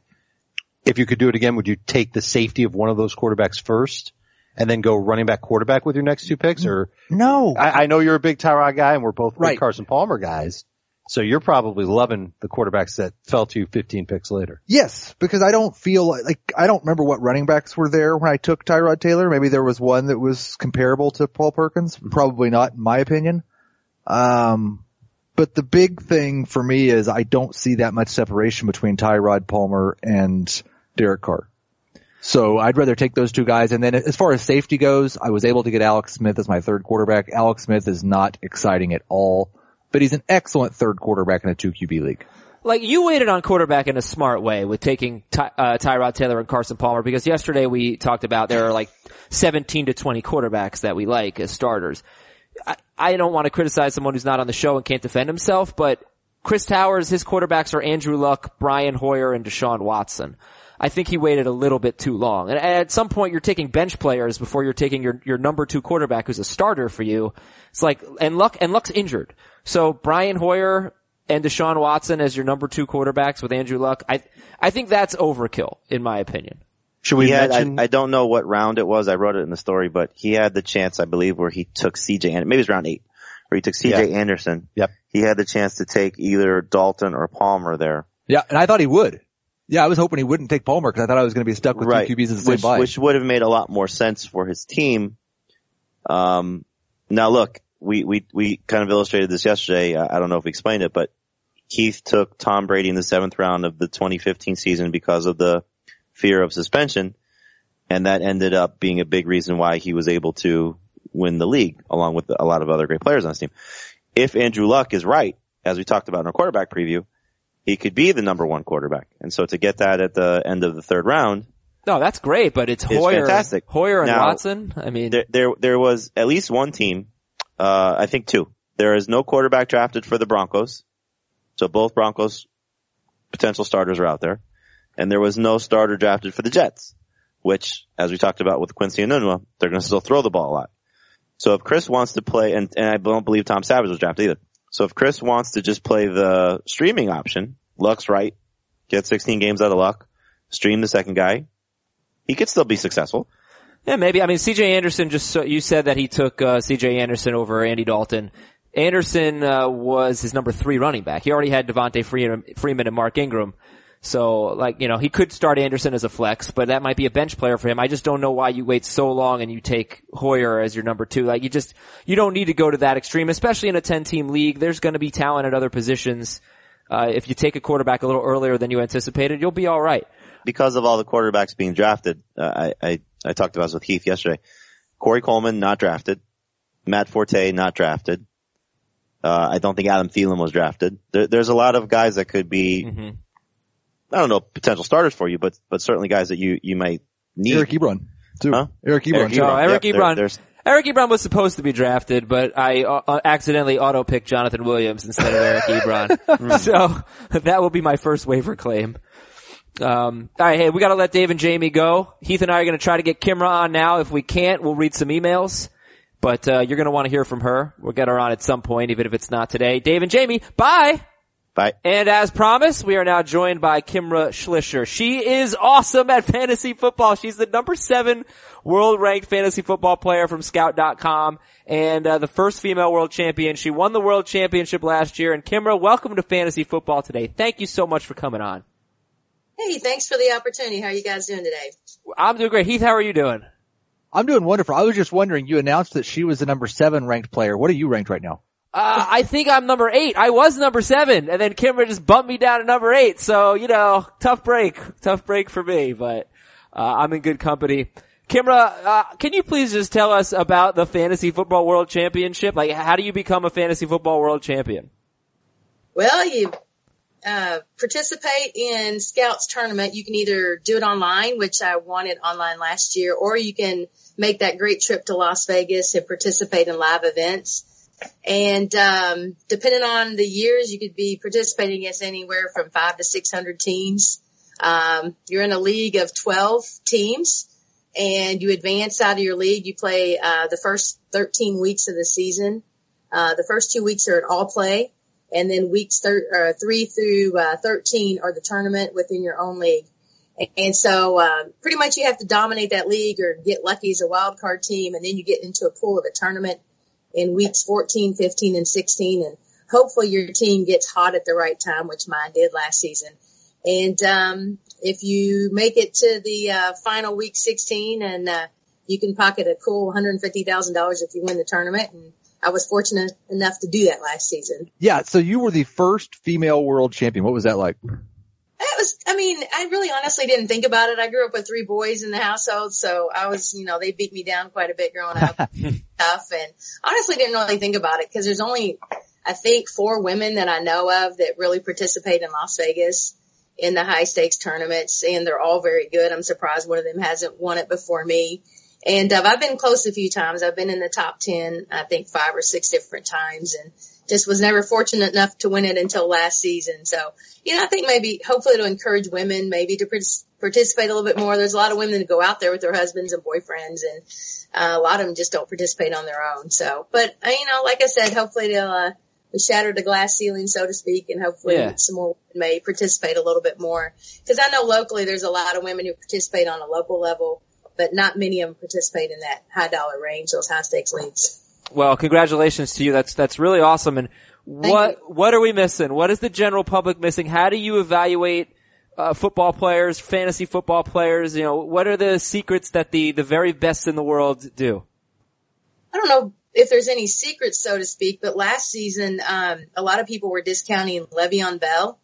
If you could do it again, would you take the safety of one of those quarterbacks first and then go running back quarterback with your next 2 picks? Or no. I know you're a big Tyrod guy, and we're both big Carson Palmer guys. So you're probably loving the quarterbacks that fell to you 15 picks later. Yes, because I don't feel like I don't remember what running backs were there when I took Tyrod Taylor. Maybe there was one that was comparable to Paul Perkins. Probably not, in my opinion. But the big thing for me is I don't see that much separation between Tyrod Palmer and Derek Carr. So I'd rather take those 2 guys. And then as far as safety goes, I was able to get Alex Smith as my 3rd quarterback. Alex Smith is not exciting at all, but he's an excellent 3rd quarterback in a 2 QB league. Like, you waited on quarterback in a smart way with taking Tyrod Taylor and Carson Palmer, because yesterday we talked about there are like 17 to 20 quarterbacks that we like as starters. I don't want to criticize someone who's not on the show and can't defend himself, but Chris Towers, his quarterbacks are Andrew Luck, Brian Hoyer, and Deshaun Watson. I think he waited a little bit too long. And at some point, you're taking bench players before you're taking your number 2 quarterback who's a starter for you. It's like, and Luck's injured. So Brian Hoyer and Deshaun Watson as your number 2 quarterbacks with Andrew Luck, I think that's overkill, in my opinion. Should we mention? I don't know what round it was. I wrote it in the story, but he had the chance, I believe, where he took C.J. Anderson. Maybe it was round 8, where he took C.J. Anderson. Yep. He had the chance to take either Dalton or Palmer there. Yeah, and I thought he would. Yeah, I was hoping he wouldn't take Palmer because I thought I was going to be stuck with 2 QBs in the same bye. Which would have made a lot more sense for his team. Now look, we kind of illustrated this yesterday. I don't know if we explained it, but Keith took Tom Brady in the 7th round of the 2015 season because of the fear of suspension, and that ended up being a big reason why he was able to win the league, along with a lot of other great players on his team. If Andrew Luck is right, as we talked about in our quarterback preview, he could be the number 1 quarterback. And so to get that at the end of the 3rd round, no, that's great. But it's Hoyer, fantastic. Hoyer and now, Watson. I mean, there was at least one team, I think 2. There is no quarterback drafted for the Broncos, so both Broncos potential starters are out there. And there was no starter drafted for the Jets, which, as we talked about with Quincy Enunwa, they're going to still throw the ball a lot. So if Chris wants to play, and I don't believe Tom Savage was drafted either. So if Chris wants to just play the streaming option, Luck's right, get 16 games out of Luck, stream the second guy, he could still be successful. Yeah, maybe. I mean, C.J. Anderson, you said that he took C.J. Anderson over Andy Dalton. Anderson was his number 3 running back. He already had Devontae Freeman and Mark Ingram. So, like, you know, he could start Anderson as a flex, but that might be a bench player for him. I just don't know why you wait so long and you take Hoyer as your number 2. Like, you don't need to go to that extreme, especially in a 10-team league. There's going to be talent at other positions. If you take a quarterback a little earlier than you anticipated, you'll be all right. Because of all the quarterbacks being drafted, I talked about this with Heath yesterday. Corey Coleman, not drafted. Matt Forte, not drafted. I don't think Adam Thielen was drafted. There's a lot of guys that could be... Mm-hmm. I don't know potential starters for you, but certainly guys that you might need. Eric Ebron, too. Huh? Eric Ebron was supposed to be drafted, but I accidentally auto-picked Jonathan Williams instead of Eric Ebron. So that will be my first waiver claim. All right, hey, we got to let Dave and Jamie go. Heath and I are going to try to get Kimra on now. If we can't, we'll read some emails. But you're going to want to hear from her. We'll get her on at some point, even if it's not today. Dave and Jamie, bye! Bye. And as promised, we are now joined by Kimra Schleicher. She is awesome at fantasy football. She's the number 7 world-ranked fantasy football player from Scout.com and the first female world champion. She won the world championship last year. And Kimra, welcome to Fantasy Football Today. Thank you so much for coming on. Hey, thanks for the opportunity. How are you guys doing today? I'm doing great. Heath, how are you doing? I'm doing wonderful. I was just wondering, you announced that she was the number 7 ranked player. What are you ranked right now? I think I'm number 8. I was number 7, and then Kimra just bumped me down to number 8. So, you know, tough break for me, but I'm in good company. Kimra, can you please just tell us about the Fantasy Football World Championship? Like, how do you become a Fantasy Football World Champion? Well, you participate in Scouts Tournament. You can either do it online, which I wanted online last year, or you can make that great trip to Las Vegas and participate in live events. And depending on the years, you could be participating against anywhere from 500 to 600 teams. You're in a league of 12 teams, and you advance out of your league. You play the first 13 weeks of the season. The first 2 weeks are an all play, and then weeks 3 through 13 are the tournament within your own league. And so pretty much you have to dominate that league or get lucky as a wild card team, and then you get into a pool of a tournament in weeks 14, 15, and 16, and hopefully your team gets hot at the right time, which mine did last season. And if you make it to the final week 16, and you can pocket a cool $150,000 if you win the tournament, and I was fortunate enough to do that last season. Yeah, so you were the first female world champion. What was that like? I really honestly didn't think about it. I grew up with 3 boys in the household, so I was, they beat me down quite a bit growing up. Tough, and honestly didn't really think about it because there's only, I think, 4 women that I know of that really participate in Las Vegas in the high stakes tournaments, and they're all very good. I'm surprised one of them hasn't won it before me. And I've been close a few times. I've been in the top 10, I think 5 or 6 different times, and just was never fortunate enough to win it until last season. So, I think maybe hopefully it'll encourage women maybe to participate a little bit more. There's a lot of women that go out there with their husbands and boyfriends, and a lot of them just don't participate on their own. So, but, like I said, hopefully they'll shatter the glass ceiling, so to speak, and hopefully some more women may participate a little bit more. Because I know locally there's a lot of women who participate on a local level, but not many of them participate in that high-dollar range, those high-stakes leagues. Well, congratulations to you. That's really awesome. And what are we missing? What is the general public missing? How do you evaluate football players, fantasy football players? What are the secrets that the very best in the world do? I don't know if there's any secrets, so to speak, but last season a lot of people were discounting Le'Veon Bell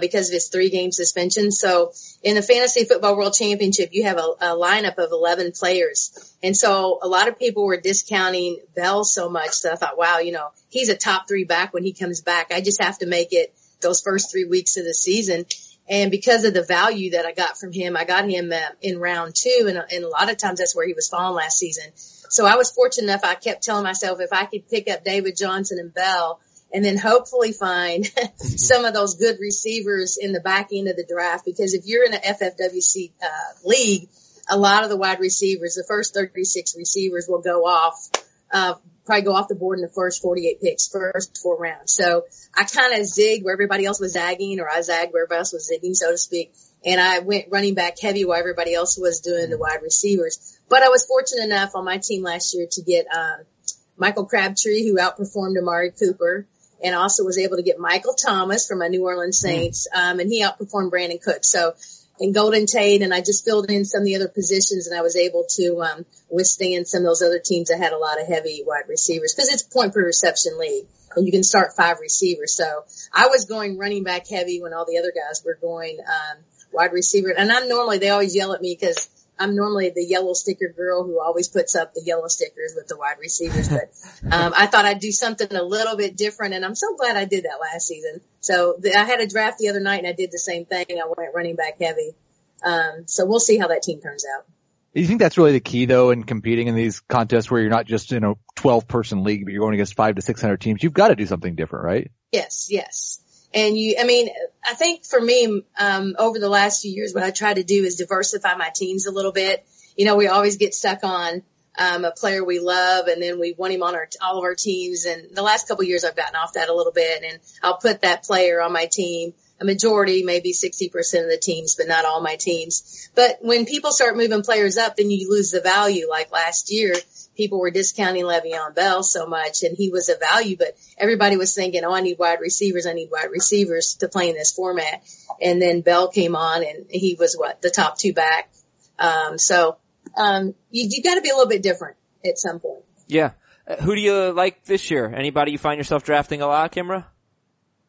because of his 3-game suspension. So in the Fantasy Football World Championship, you have a lineup of 11 players. And so a lot of people were discounting Bell so much that I thought, wow, he's a top 3 back when he comes back. I just have to make it those first 3 weeks of the season. And because of the value that I got from him, I got him in round 2. And a lot of times that's where he was falling last season. So I was fortunate enough. I kept telling myself if I could pick up David Johnson and Bell, and then hopefully find some of those good receivers in the back end of the draft. Because if you're in an FFWC league, a lot of the wide receivers, the first 36 receivers will probably go off the board in the first 48 picks, first 4 rounds. So I kind of zigged where everybody else was zagging, or I zagged where everybody else was zigging, so to speak. And I went running back heavy while everybody else was doing the wide receivers. But I was fortunate enough on my team last year to get Michael Crabtree, who outperformed Amari Cooper, and also was able to get Michael Thomas from my New Orleans Saints, and he outperformed Brandin Cooks. So, and Golden Tate, and I just filled in some of the other positions, and I was able to withstand some of those other teams that had a lot of heavy wide receivers, because it's point per reception league, and you can start 5 receivers. So I was going running back heavy when all the other guys were going wide receiver. And they always yell at me because I'm normally the yellow sticker girl who always puts up the yellow stickers with the wide receivers, but I thought I'd do something a little bit different, and I'm so glad I did that last season. So I had a draft the other night, and I did the same thing. I went running back heavy. So we'll see how that team turns out. You think that's really the key, though, in competing in these contests where you're not just in a 12-person league, but you're going against 500 to 600 teams? You've got to do something different, right? Yes. And I think for me, over the last few years, what I try to do is diversify my teams a little bit. We always get stuck on, a player we love, and then we want him on all of our teams. And the last couple of years I've gotten off that a little bit, and I'll put that player on my team. A majority, maybe 60% of the teams, but not all my teams. But when people start moving players up, then you lose the value. Like last year, people were discounting Le'Veon Bell so much, and he was a value, but everybody was thinking, oh, I need wide receivers to play in this format. And then Bell came on, and he was the top two back. You got to be a little bit different at some point. Yeah. Who do you like this year? Anybody you find yourself drafting a lot, Kimra?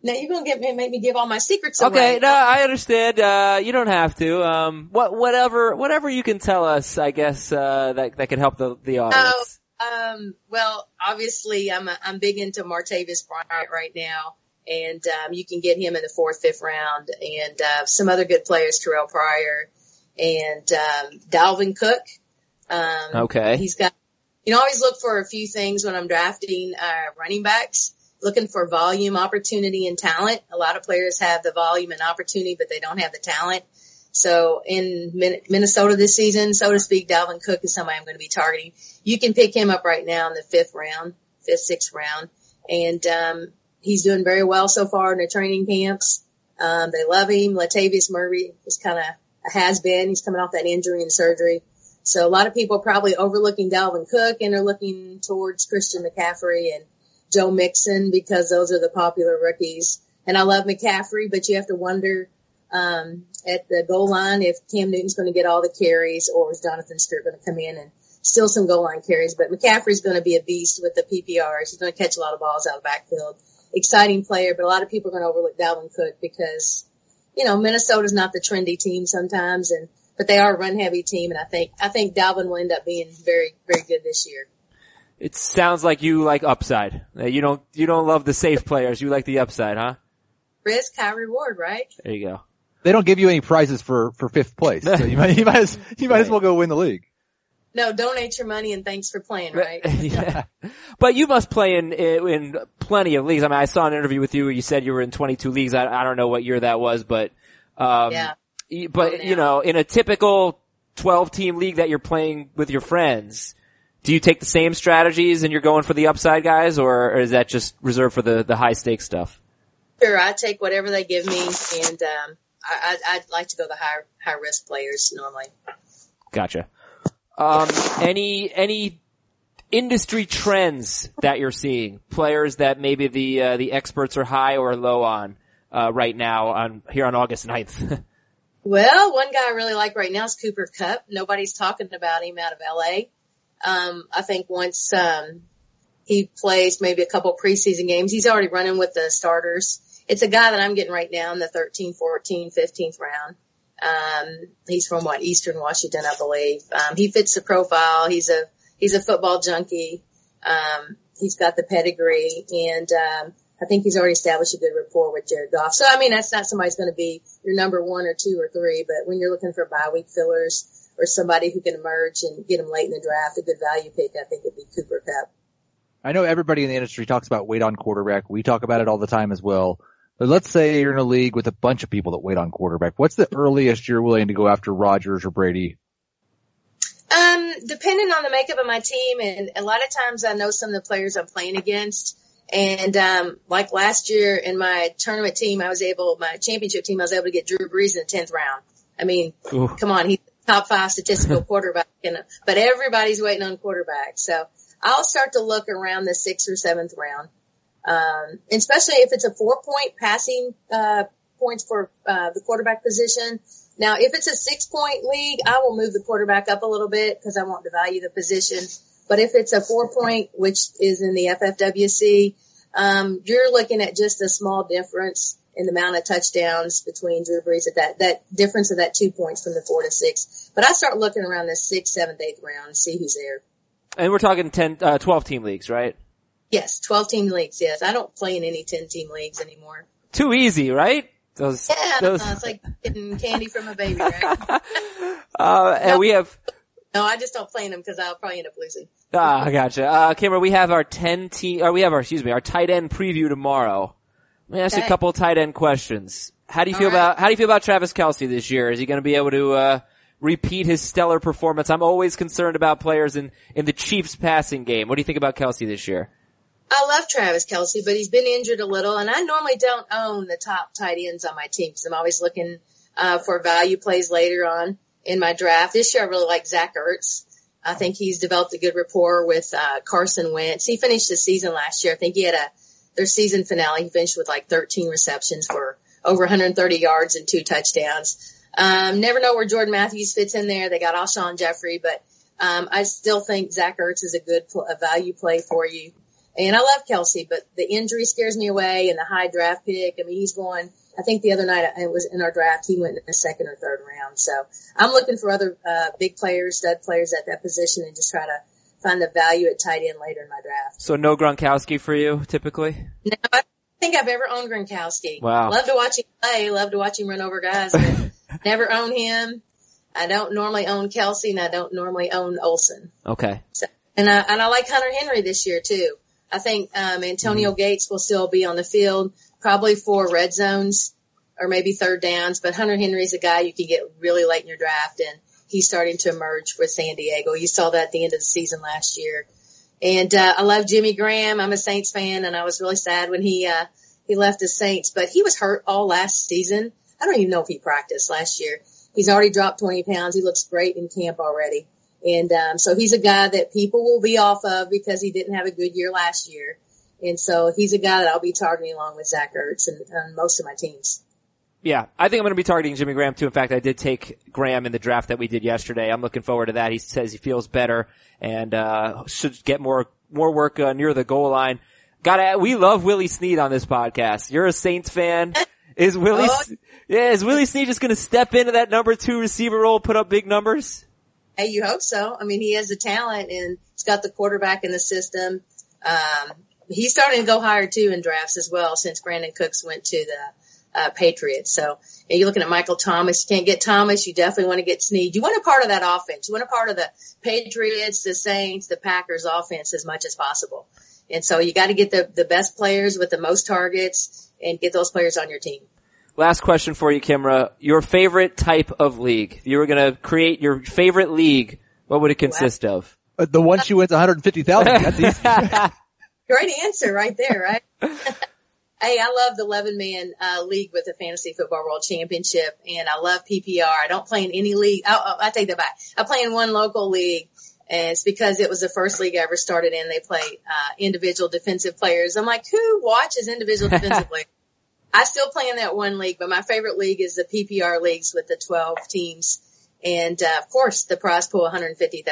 Now you're gonna make me give all my secrets away. Okay, no, I understand. You don't have to. Whatever you can tell us, I guess, that could help the audience. Well, obviously, I'm big into Martavis Bryant right now, and you can get him in the 4th, 5th round, and some other good players, Terrell Pryor, and Dalvin Cook. Okay, he's got. You know, I always look for a few things when I'm drafting running backs. Looking for volume, opportunity, and talent. A lot of players have the volume and opportunity, but they don't have the talent. So in Minnesota this season, so to speak, Dalvin Cook is somebody I'm going to be targeting. You can pick him up right now in the 5th, 6th round. And he's doing very well so far in the training camps. They love him. Latavius Murray is kind of a has-been. He's coming off that injury and surgery. So a lot of people are probably overlooking Dalvin Cook, and they're looking towards Christian McCaffrey and Joe Mixon, because those are the popular rookies. And I love McCaffrey, but you have to wonder at the goal line if Cam Newton's going to get all the carries, or is Jonathan Stewart going to come in and steal some goal line carries. But McCaffrey's going to be a beast with the PPRs. He's going to catch a lot of balls out of the backfield. Exciting player, but a lot of people are going to overlook Dalvin Cook because, you know, Minnesota's not the trendy team sometimes, but they are a run-heavy team, and I think Dalvin will end up being very, very good this year. It sounds like you like upside. You don't love the safe players. You like the upside, huh? Risk, high reward, right? There you go. They don't give you any prizes for 5th place, so you might as well go win the league. No, donate your money and thanks for playing, right? Yeah. But you must play in plenty of leagues. I mean, I saw an interview with you where you said you were in 22 leagues. I don't know what year that was, but you know, in a typical 12-team league that you're playing with your friends, do you take the same strategies and you're going for the upside guys, or is that just reserved for the high stakes stuff? Sure, I take whatever they give me, and I'd like to go the high risk players normally. Gotcha. Any industry trends that you're seeing? Players that maybe the experts are high or low on right now on August 9th? Well, one guy I really like right now is Cooper Kupp. Nobody's talking about him out of L.A. I think once he plays maybe a couple preseason games, he's already running with the starters. It's a guy that I'm getting right now in the 13th, 14th, 15th round. He's from Eastern Washington, I believe. He fits the profile. He's a football junkie. He's got the pedigree, and I think he's already established a good rapport with Jared Goff. So I mean, that's not somebody's going to be your number 1 or 2 or 3, but when you're looking for bye week fillers, or somebody who can emerge and get them late in the draft, a good value pick, I think would be Cooper Kupp. I know everybody in the industry talks about wait on quarterback. We talk about it all the time as well. But let's say you're in a league with a bunch of people that wait on quarterback. What's the earliest you're willing to go after Rodgers or Brady? Depending on the makeup of my team, and a lot of times I know some of the players I'm playing against. And like last year in my tournament team, my championship team, I was able to get Drew Brees in the 10th round. I mean, ooh, come on, he's top 5 statistical quarterback, but everybody's waiting on quarterback. So I'll start to look around the 6th or 7th round. Especially if it's a 4-point passing, points for, the quarterback position. Now, if it's a 6-point league, I will move the quarterback up a little bit because I want to value the position. But if it's a 4-point, which is in the FFWC, you're looking at just a small difference in the amount of touchdowns between Drew Brees at that difference of that 2 points from the 4 to 6. But I start looking around the 6th, 7th, 8th round and see who's there. And we're talking 12-team leagues, right? Yes, 12-team leagues, yes. I don't play in any 10-team leagues anymore. Too easy, right? It's like getting candy from a baby, right? No, I just don't play in them because I'll probably end up losing. Ah, gotcha. Kimra, we have our our tight end preview tomorrow. Let me ask you a couple of tight end questions. How do you feel about Travis Kelce this year? Is he going to be able to repeat his stellar performance. I'm always concerned about players in the Chiefs passing game. What do you think about Kelce this year? I love Travis Kelce, but he's been injured a little, and I normally don't own the top tight ends on my team because I'm always looking for value plays later on in my draft. This year I really like Zach Ertz. I think he's developed a good rapport with Carson Wentz. He finished the season last year. I think he had their season finale. He finished with like 13 receptions for over 130 yards and 2 touchdowns. Never know where Jordan Matthews fits in there. They got Alshon Jeffery, but I still think Zach Ertz is a value play for you. And I love Kelce, but the injury scares me away and the high draft pick. I mean, he's going, I think the other night it was in our draft, he went in the 2nd or 3rd round. So I'm looking for other big players, stud players at that position and just try to find the value at tight end later in my draft. So no Gronkowski for you typically? No, I don't think I've ever owned Gronkowski. Wow. Love to watch him play, love to watch him run over guys, but never own him. I don't normally own Kelce and I don't normally own Olsen. Okay. So, and I like Hunter Henry this year too. I think Antonio Gates will still be on the field, probably for red zones or maybe 3rd downs. But Hunter Henry's a guy you can get really late in your draft, and he's starting to emerge with San Diego. You saw that at the end of the season last year. And I love Jimmy Graham. I'm a Saints fan, and I was really sad when he left the Saints. But he was hurt all last season. I don't even know if he practiced last year. He's already dropped 20 pounds. He looks great in camp already. And so he's a guy that people will be off of because he didn't have a good year last year. And so he's a guy that I'll be targeting along with Zach Ertz and most of my teams. Yeah, I think I'm going to be targeting Jimmy Graham too. In fact, I did take Graham in the draft that we did yesterday. I'm looking forward to that. He says he feels better and should get more work near the goal line. We love Willie Snead on this podcast. You're a Saints fan. Is Willie Snead just going to step into that number 2 receiver role, put up big numbers? Hey, you hope so. I mean, he has the talent and he's got the quarterback in the system. He's starting to go higher too in drafts as well since Brandin Cooks went to the Patriots. So you're looking at Michael Thomas. You can't get Thomas. You definitely want to get Snead. You want a part of that offense. You want a part of the Patriots, the Saints, the Packers offense as much as possible. And so you got to get the best players with the most targets and get those players on your team. Last question for you, Kimra. Your favorite type of league. If you were going to create your favorite league, what would it consist of? The one she wins 150,000. That's easy. Great answer right there, right? Hey, I love the 11-man league with the Fantasy Football World Championship, and I love PPR. I don't play in any league. I take that back. I play in one local league, and it's because it was the first league I ever started in. They play individual defensive players. I'm like, who watches individual defensive players? I still play in that one league, but my favorite league is the PPR leagues with the 12 teams. And, of course, the prize pool, $150,000.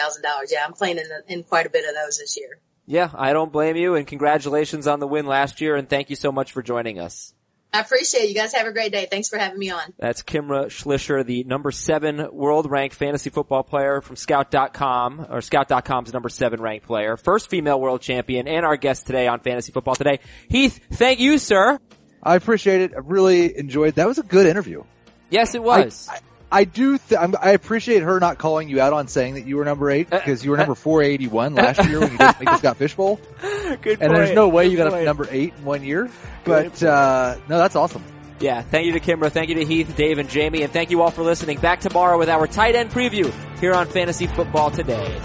Yeah, I'm playing in quite a bit of those this year. Yeah, I don't blame you. And congratulations on the win last year. And thank you so much for joining us. I appreciate it. You guys have a great day. Thanks for having me on. That's Kimra Schleicher, the number 7 world-ranked fantasy football player from Scout.com, or Scout.com's number 7 ranked player, first female world champion, and our guest today on Fantasy Football Today. Heath, thank you, sir. I appreciate it. I really enjoyed it. That was a good interview. Yes, it was. I appreciate her not calling you out on saying that you were number 8 because you were number 481 last year when you didn't make the Scott Fishbowl. And there's no way you got up number 8 in 1 year. But no, that's awesome. Yeah. Thank you to Kimra. Thank you to Heath, Dave, and Jamie. And thank you all for listening. Back tomorrow with our tight end preview here on Fantasy Football Today.